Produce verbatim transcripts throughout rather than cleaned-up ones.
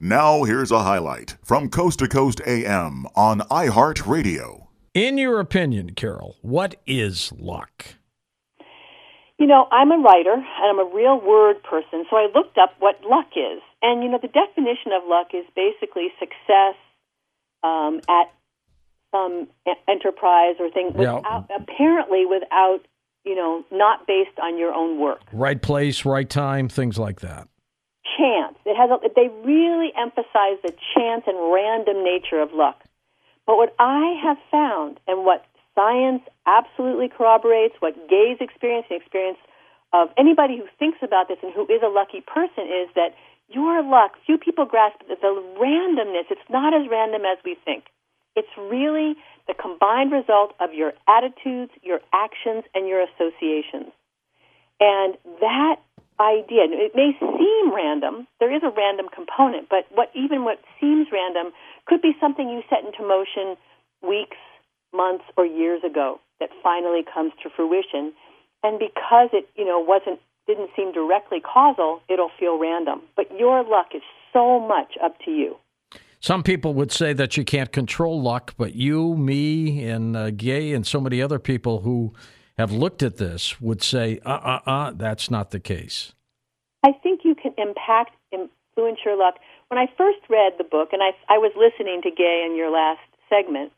Now here's a highlight from Coast to Coast A M on iHeartRadio. In your opinion, Carol, what is luck? You know, I'm a writer, and I'm a real word person, so I looked up what luck is. And, you know, the definition of luck is basically success um, at some enterprise or thing, without, yeah. apparently without, you know, not based on your own work. Right place, right time, things like that. Chance. It has. A, they really emphasize the chance and random nature of luck. But what I have found, and what science absolutely corroborates, what Gay's experience and experience of anybody who thinks about this and who is a lucky person, is that your luck, few people grasp the randomness. It's not as random as we think. It's really the combined result of your attitudes, your actions, and your associations. And that idea, it may seem random, there is a random component, but what even what seems random could be something you set into motion weeks, months, or years ago that finally comes to fruition. And because it, you know, wasn't, didn't seem directly causal, it'll feel random. But your luck is so much up to you. Some people would say that you can't control luck, but you, me, and uh, Gay, and so many other people who have looked at this would say, uh-uh-uh, that's not the case. I think you can impact, influence your luck. When I first read the book, and I, I was listening to Gay in your last segment,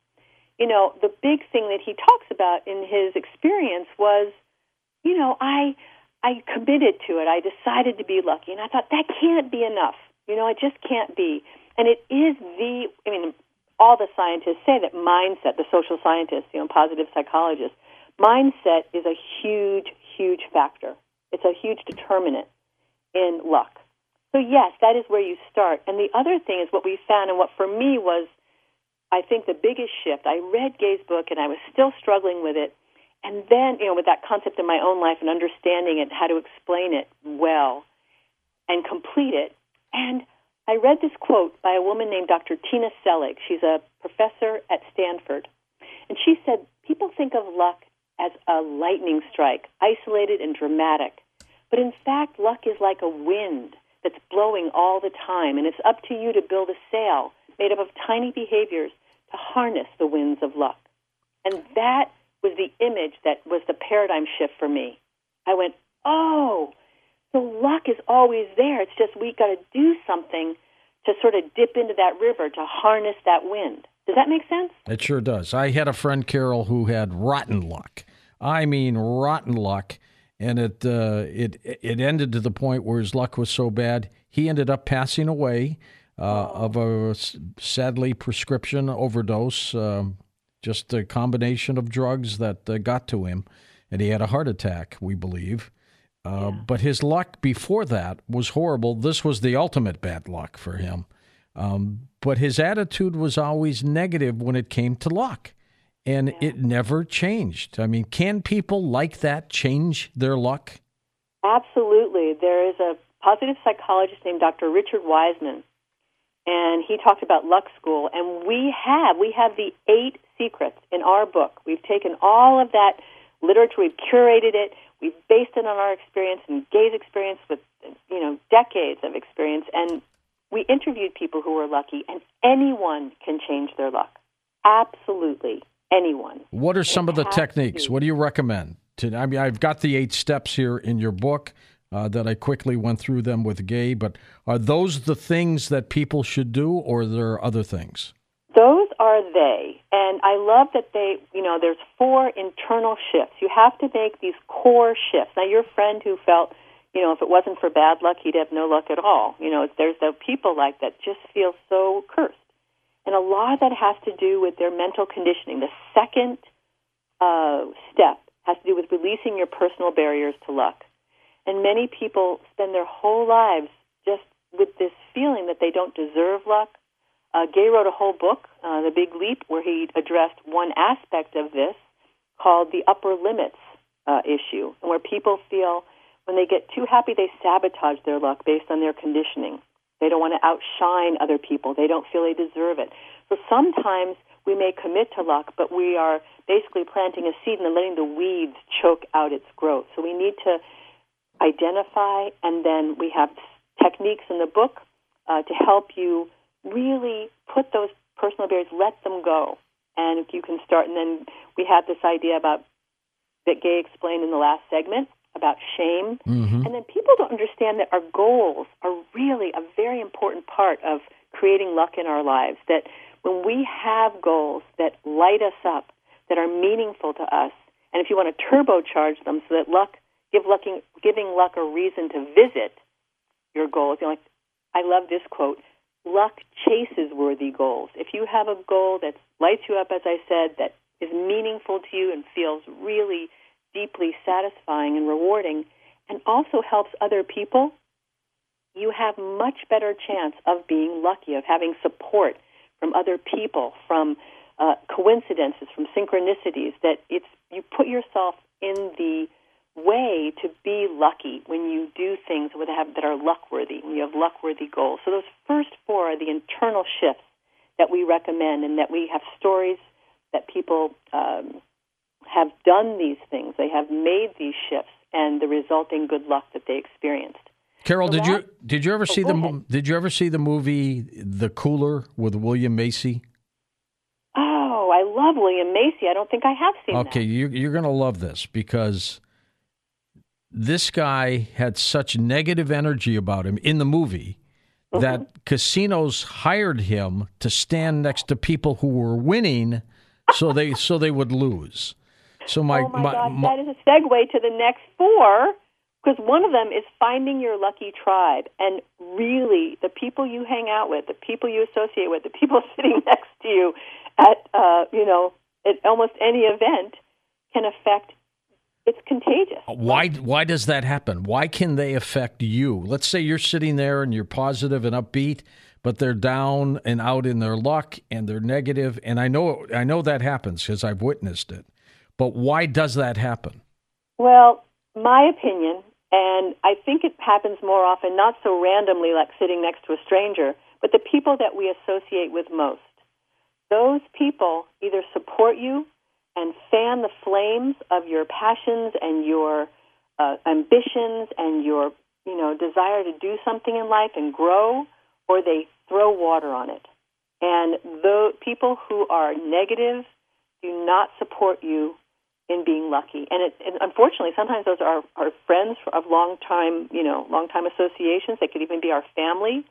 you know, the big thing that he talks about in his experience was, you know, I I committed to it. I decided to be lucky. And I thought, that can't be enough. You know, it just can't be. And it is the, I mean, all the scientists say that mindset, the social scientists, you know, positive psychologists, mindset is a huge, huge factor. It's a huge determinant in luck. So, yes, that is where you start. And the other thing is what we found, and what for me was, I think, the biggest shift. I read Gay's book, and I was still struggling with it. And then, you know, with that concept in my own life and understanding it, how to explain it well and complete it. And I read this quote by a woman named Doctor Tina Selig. She's a professor at Stanford. And she said, people think of luck as a lightning strike, isolated and dramatic. But in fact, luck is like a wind that's blowing all the time, and it's up to you to build a sail made up of tiny behaviors to harness the winds of luck. And that was the image that was the paradigm shift for me. I went, oh, so luck is always there. It's just we got to do something to sort of dip into that river to harness that wind. Does that make sense? It sure does. I had a friend, Carol, who had rotten luck. I mean, rotten luck. And it uh, it it ended to the point where his luck was so bad, he ended up passing away uh, of a, sadly, prescription overdose, um, just a combination of drugs that uh, got to him. And he had a heart attack, we believe. Uh, yeah. But his luck before that was horrible. This was the ultimate bad luck for him. Um, but his attitude was always negative when it came to luck. And yeah. it never changed. I mean, can people like that change their luck? Absolutely. There is a positive psychologist named Doctor Richard Wiseman, and he talked about luck school. And we have, we have the eight secrets in our book. We've taken all of that literature, we've curated it, we've based it on our experience and Gay's experience with, you know, decades of experience. And we interviewed people who were lucky, and anyone can change their luck. Absolutely. Anyone. What are some it of the techniques? To. What do you recommend? To, I mean, I've got the eight steps here in your book uh, that I quickly went through them with Gay, but are those the things that people should do, or are there other things? Those are they, and I love that they, you know, there's four internal shifts. You have to make these core shifts. Now, your friend who felt, you know, if it wasn't for bad luck, he'd have no luck at all. You know, there's the people like that just feel so cursed. And a lot of that has to do with their mental conditioning. The second uh, step has to do with releasing your personal barriers to luck. And many people spend their whole lives just with this feeling that they don't deserve luck. Uh, Gay wrote a whole book, uh, The Big Leap, where he addressed one aspect of this called the upper limits uh, issue, where people feel when they get too happy, they sabotage their luck based on their conditioning. They don't want to outshine other people. They don't feel they deserve it. So sometimes we may commit to luck, but we are basically planting a seed and letting the weeds choke out its growth. So we need to identify, and then we have techniques in the book uh, to help you really put those personal barriers, let them go. And if you can start, and then we had this idea about that Gay explained in the last segment about shame. Mm-hmm. And then people don't understand that our goals are really a very important part of creating luck in our lives, that when we have goals that light us up, that are meaningful to us, and if you want to turbocharge them so that luck, give lucking, giving luck a reason to visit your goals. You know, like, I love this quote, luck chases worthy goals. If you have a goal that lights you up, as I said, that is meaningful to you and feels really deeply satisfying and rewarding, and also helps other people, you have much better chance of being lucky, of having support from other people, from uh, coincidences, from synchronicities, that it's you put yourself in the way to be lucky when you do things that are luck-worthy, when you have luck-worthy goals. So those first four are the internal shifts that we recommend, and that we have stories that people um, have done these things. They have made these shifts and the resulting good luck that they experienced. Carol, so did that, you did you ever oh, see the ahead. did you ever see the movie The Cooler with William Macy? Oh, I love William Macy. I don't think I have seen. Okay, that. you you're going to love this because this guy had such negative energy about him in the movie mm-hmm. that casinos hired him to stand next to people who were winning, so they so they would lose. So my, oh my, my, gosh, my that is a segue to the next four. Because one of them is finding your lucky tribe, and really the people you hang out with, the people you associate with, the people sitting next to you at, uh, you know, at almost any event can affect, it's contagious. Why, why does that happen? Why can they affect you? Let's say you're sitting there and you're positive and upbeat, but they're down and out in their luck and they're negative. And I know, I know that happens because I've witnessed it, but why does that happen? Well, my opinion, and I think it happens more often, not so randomly like sitting next to a stranger, but the people that we associate with most. Those people either support you and fan the flames of your passions and your uh, ambitions and your, you know, desire to do something in life and grow, or they throw water on it. And the people who are negative do not support you in being lucky, and, it, and unfortunately, sometimes those are our friends of long time, you know, long time associations. They could even be our family.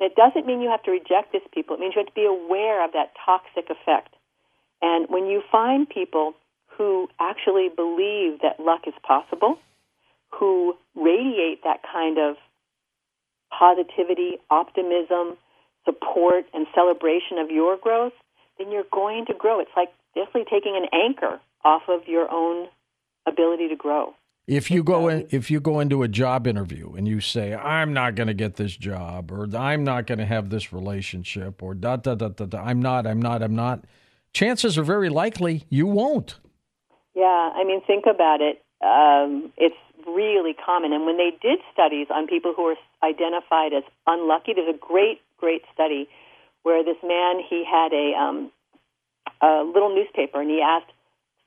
And it doesn't mean you have to reject these people. It means you have to be aware of that toxic effect. And when you find people who actually believe that luck is possible, who radiate that kind of positivity, optimism, support, and celebration of your growth, then you're going to grow. It's like definitely taking an anchor off of your own ability to grow. If you go in, if you go into a job interview and you say, I'm not going to get this job, or I'm not going to have this relationship, or da, da, da, da, da, I'm not, I'm not, I'm not, chances are very likely you won't. Yeah, I mean, think about it. Um, it's really common. And when they did studies on people who were identified as unlucky, there's a great, great study where this man, he had a, um, a little newspaper, and he asked,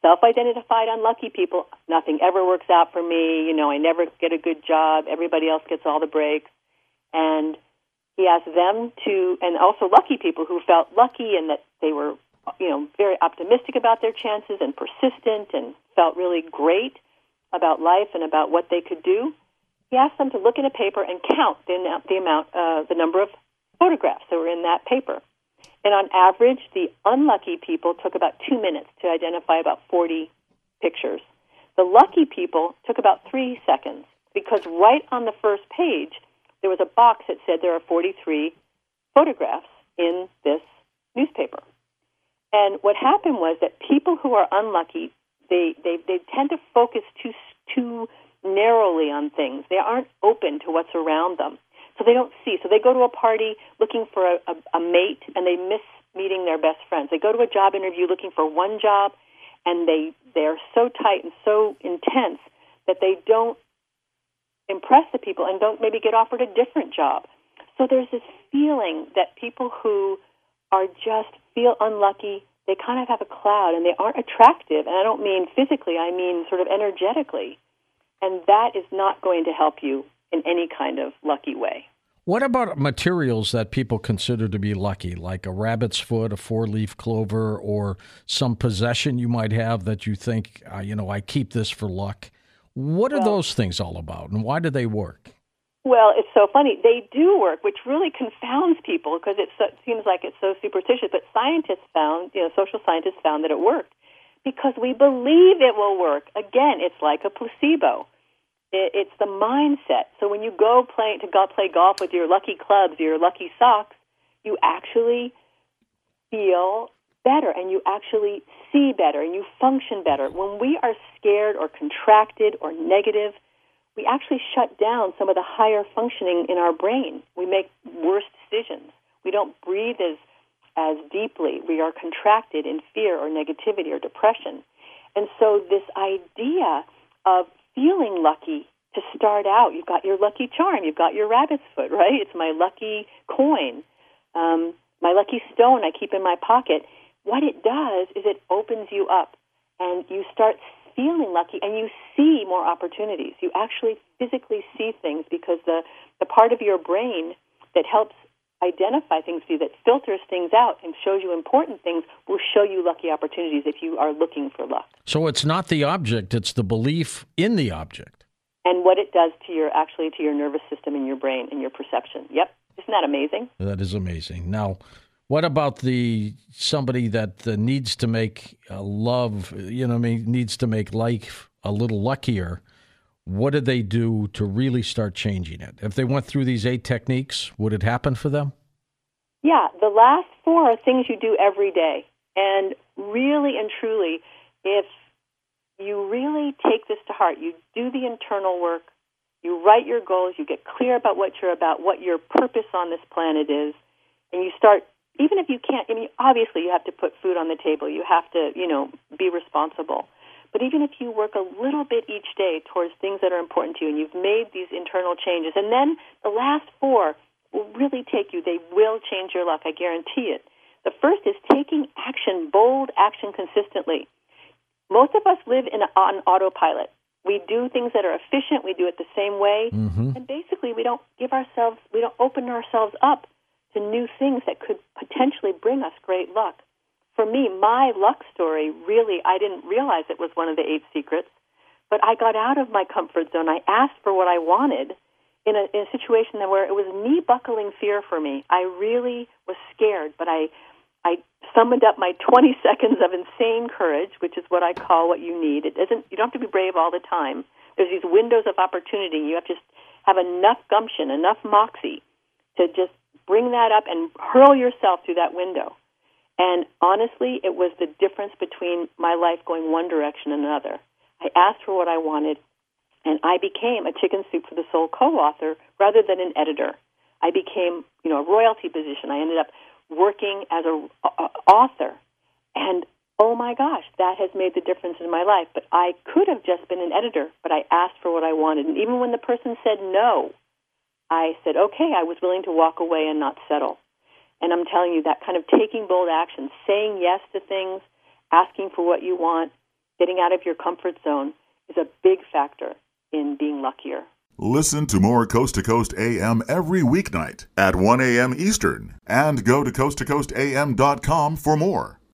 self-identified unlucky people, nothing ever works out for me, you know, I never get a good job, everybody else gets all the breaks. And he asked them to, and also lucky people who felt lucky and that they were, you know, very optimistic about their chances and persistent and felt really great about life and about what they could do. He asked them to look in a paper and count the amount, the, amount, uh, the number of photographs that were in that paper. And on average, the unlucky people took about two minutes to identify about forty pictures. The lucky people took about three seconds because right on the first page, there was a box that said there are forty-three photographs in this newspaper. And what happened was that people who are unlucky, they, they, they tend to focus too, too narrowly on things. They aren't open to what's around them. So they don't see. So they go to a party looking for a, a, a mate, and they miss meeting their best friends. They go to a job interview looking for one job, and they, they're so tight and so intense that they don't impress the people and don't maybe get offered a different job. So there's this feeling that people who are just feel unlucky, they kind of have a cloud, and they aren't attractive. And I don't mean physically. I mean sort of energetically. And that is not going to help you in any kind of lucky way. What about materials that people consider to be lucky, like a rabbit's foot, a four-leaf clover, or some possession you might have that you think, uh, you know, I keep this for luck? What are well, those things all about, and why do they work? Well, it's so funny. They do work, which really confounds people because it so, seems like it's so superstitious. But scientists found, you know, social scientists found that it worked because we believe it will work. Again, it's like a placebo. It, it's the mindset. So when you go play to go play golf with your lucky clubs, your lucky socks, you actually feel better and you actually see better and you function better. When we are scared or contracted or negative, we actually shut down some of the higher functioning in our brain. We make worse decisions. We don't breathe as as deeply. We are contracted in fear or negativity or depression. And so this idea of feeling lucky to start out, you've got your lucky charm, you've got your rabbit's foot, right? It's my lucky coin, um, my lucky stone I keep in my pocket. What it does is it opens you up, and you start feeling lucky, and you see more opportunities. You actually physically see things because the, the part of your brain that helps identify things for you, that filters things out and shows you important things, will show you lucky opportunities if you are looking for luck. So it's not the object, it's the belief in the object. And what it does to your, actually to your nervous system and your brain and your perception. Yep. Isn't that amazing? That is amazing. Now, what about the somebody that uh, needs to make uh, love, you know what I mean, needs to make life a little luckier? What do they do to really start changing it? If they went through these eight techniques, would it happen for them? Yeah, the last four are things you do every day. And really and truly, if you really take this to heart, you do the internal work, you write your goals, you get clear about what you're about, what your purpose on this planet is, and you start. Even if you can't, I mean, obviously you have to put food on the table. You have to, you know, be responsible. But even if you work a little bit each day towards things that are important to you and you've made these internal changes, and then the last four will really take you. They will change your luck. I guarantee it. The first is taking action, bold action consistently. Most of us live in a, on autopilot. We do things that are efficient. We do it the same way. Mm-hmm. And basically we don't give ourselves, we don't open ourselves up to new things that could potentially bring us great luck. For me, my luck story, really, I didn't realize it was one of the eight secrets, but I got out of my comfort zone. I asked for what I wanted in a, in a situation where it was knee-buckling fear for me. I really was scared, but I, I summoned up my twenty seconds of insane courage, which is what I call what you need. It doesn't, you don't have to be brave all the time. There's these windows of opportunity. You have to just have enough gumption, enough moxie to just bring that up and hurl yourself through that window. And honestly, it was the difference between my life going one direction and another. I asked for what I wanted, and I became a Chicken Soup for the Soul co-author rather than an editor. I became, you know, a royalty position. I ended up working as an author. And, oh, my gosh, that has made the difference in my life. But I could have just been an editor, but I asked for what I wanted. And even when the person said no, I said, okay, I was willing to walk away and not settle. And I'm telling you, that kind of taking bold action, saying yes to things, asking for what you want, getting out of your comfort zone is a big factor in being luckier. Listen to more Coast to Coast A M every weeknight at one a.m. Eastern and go to coast to coast a m dot com for more.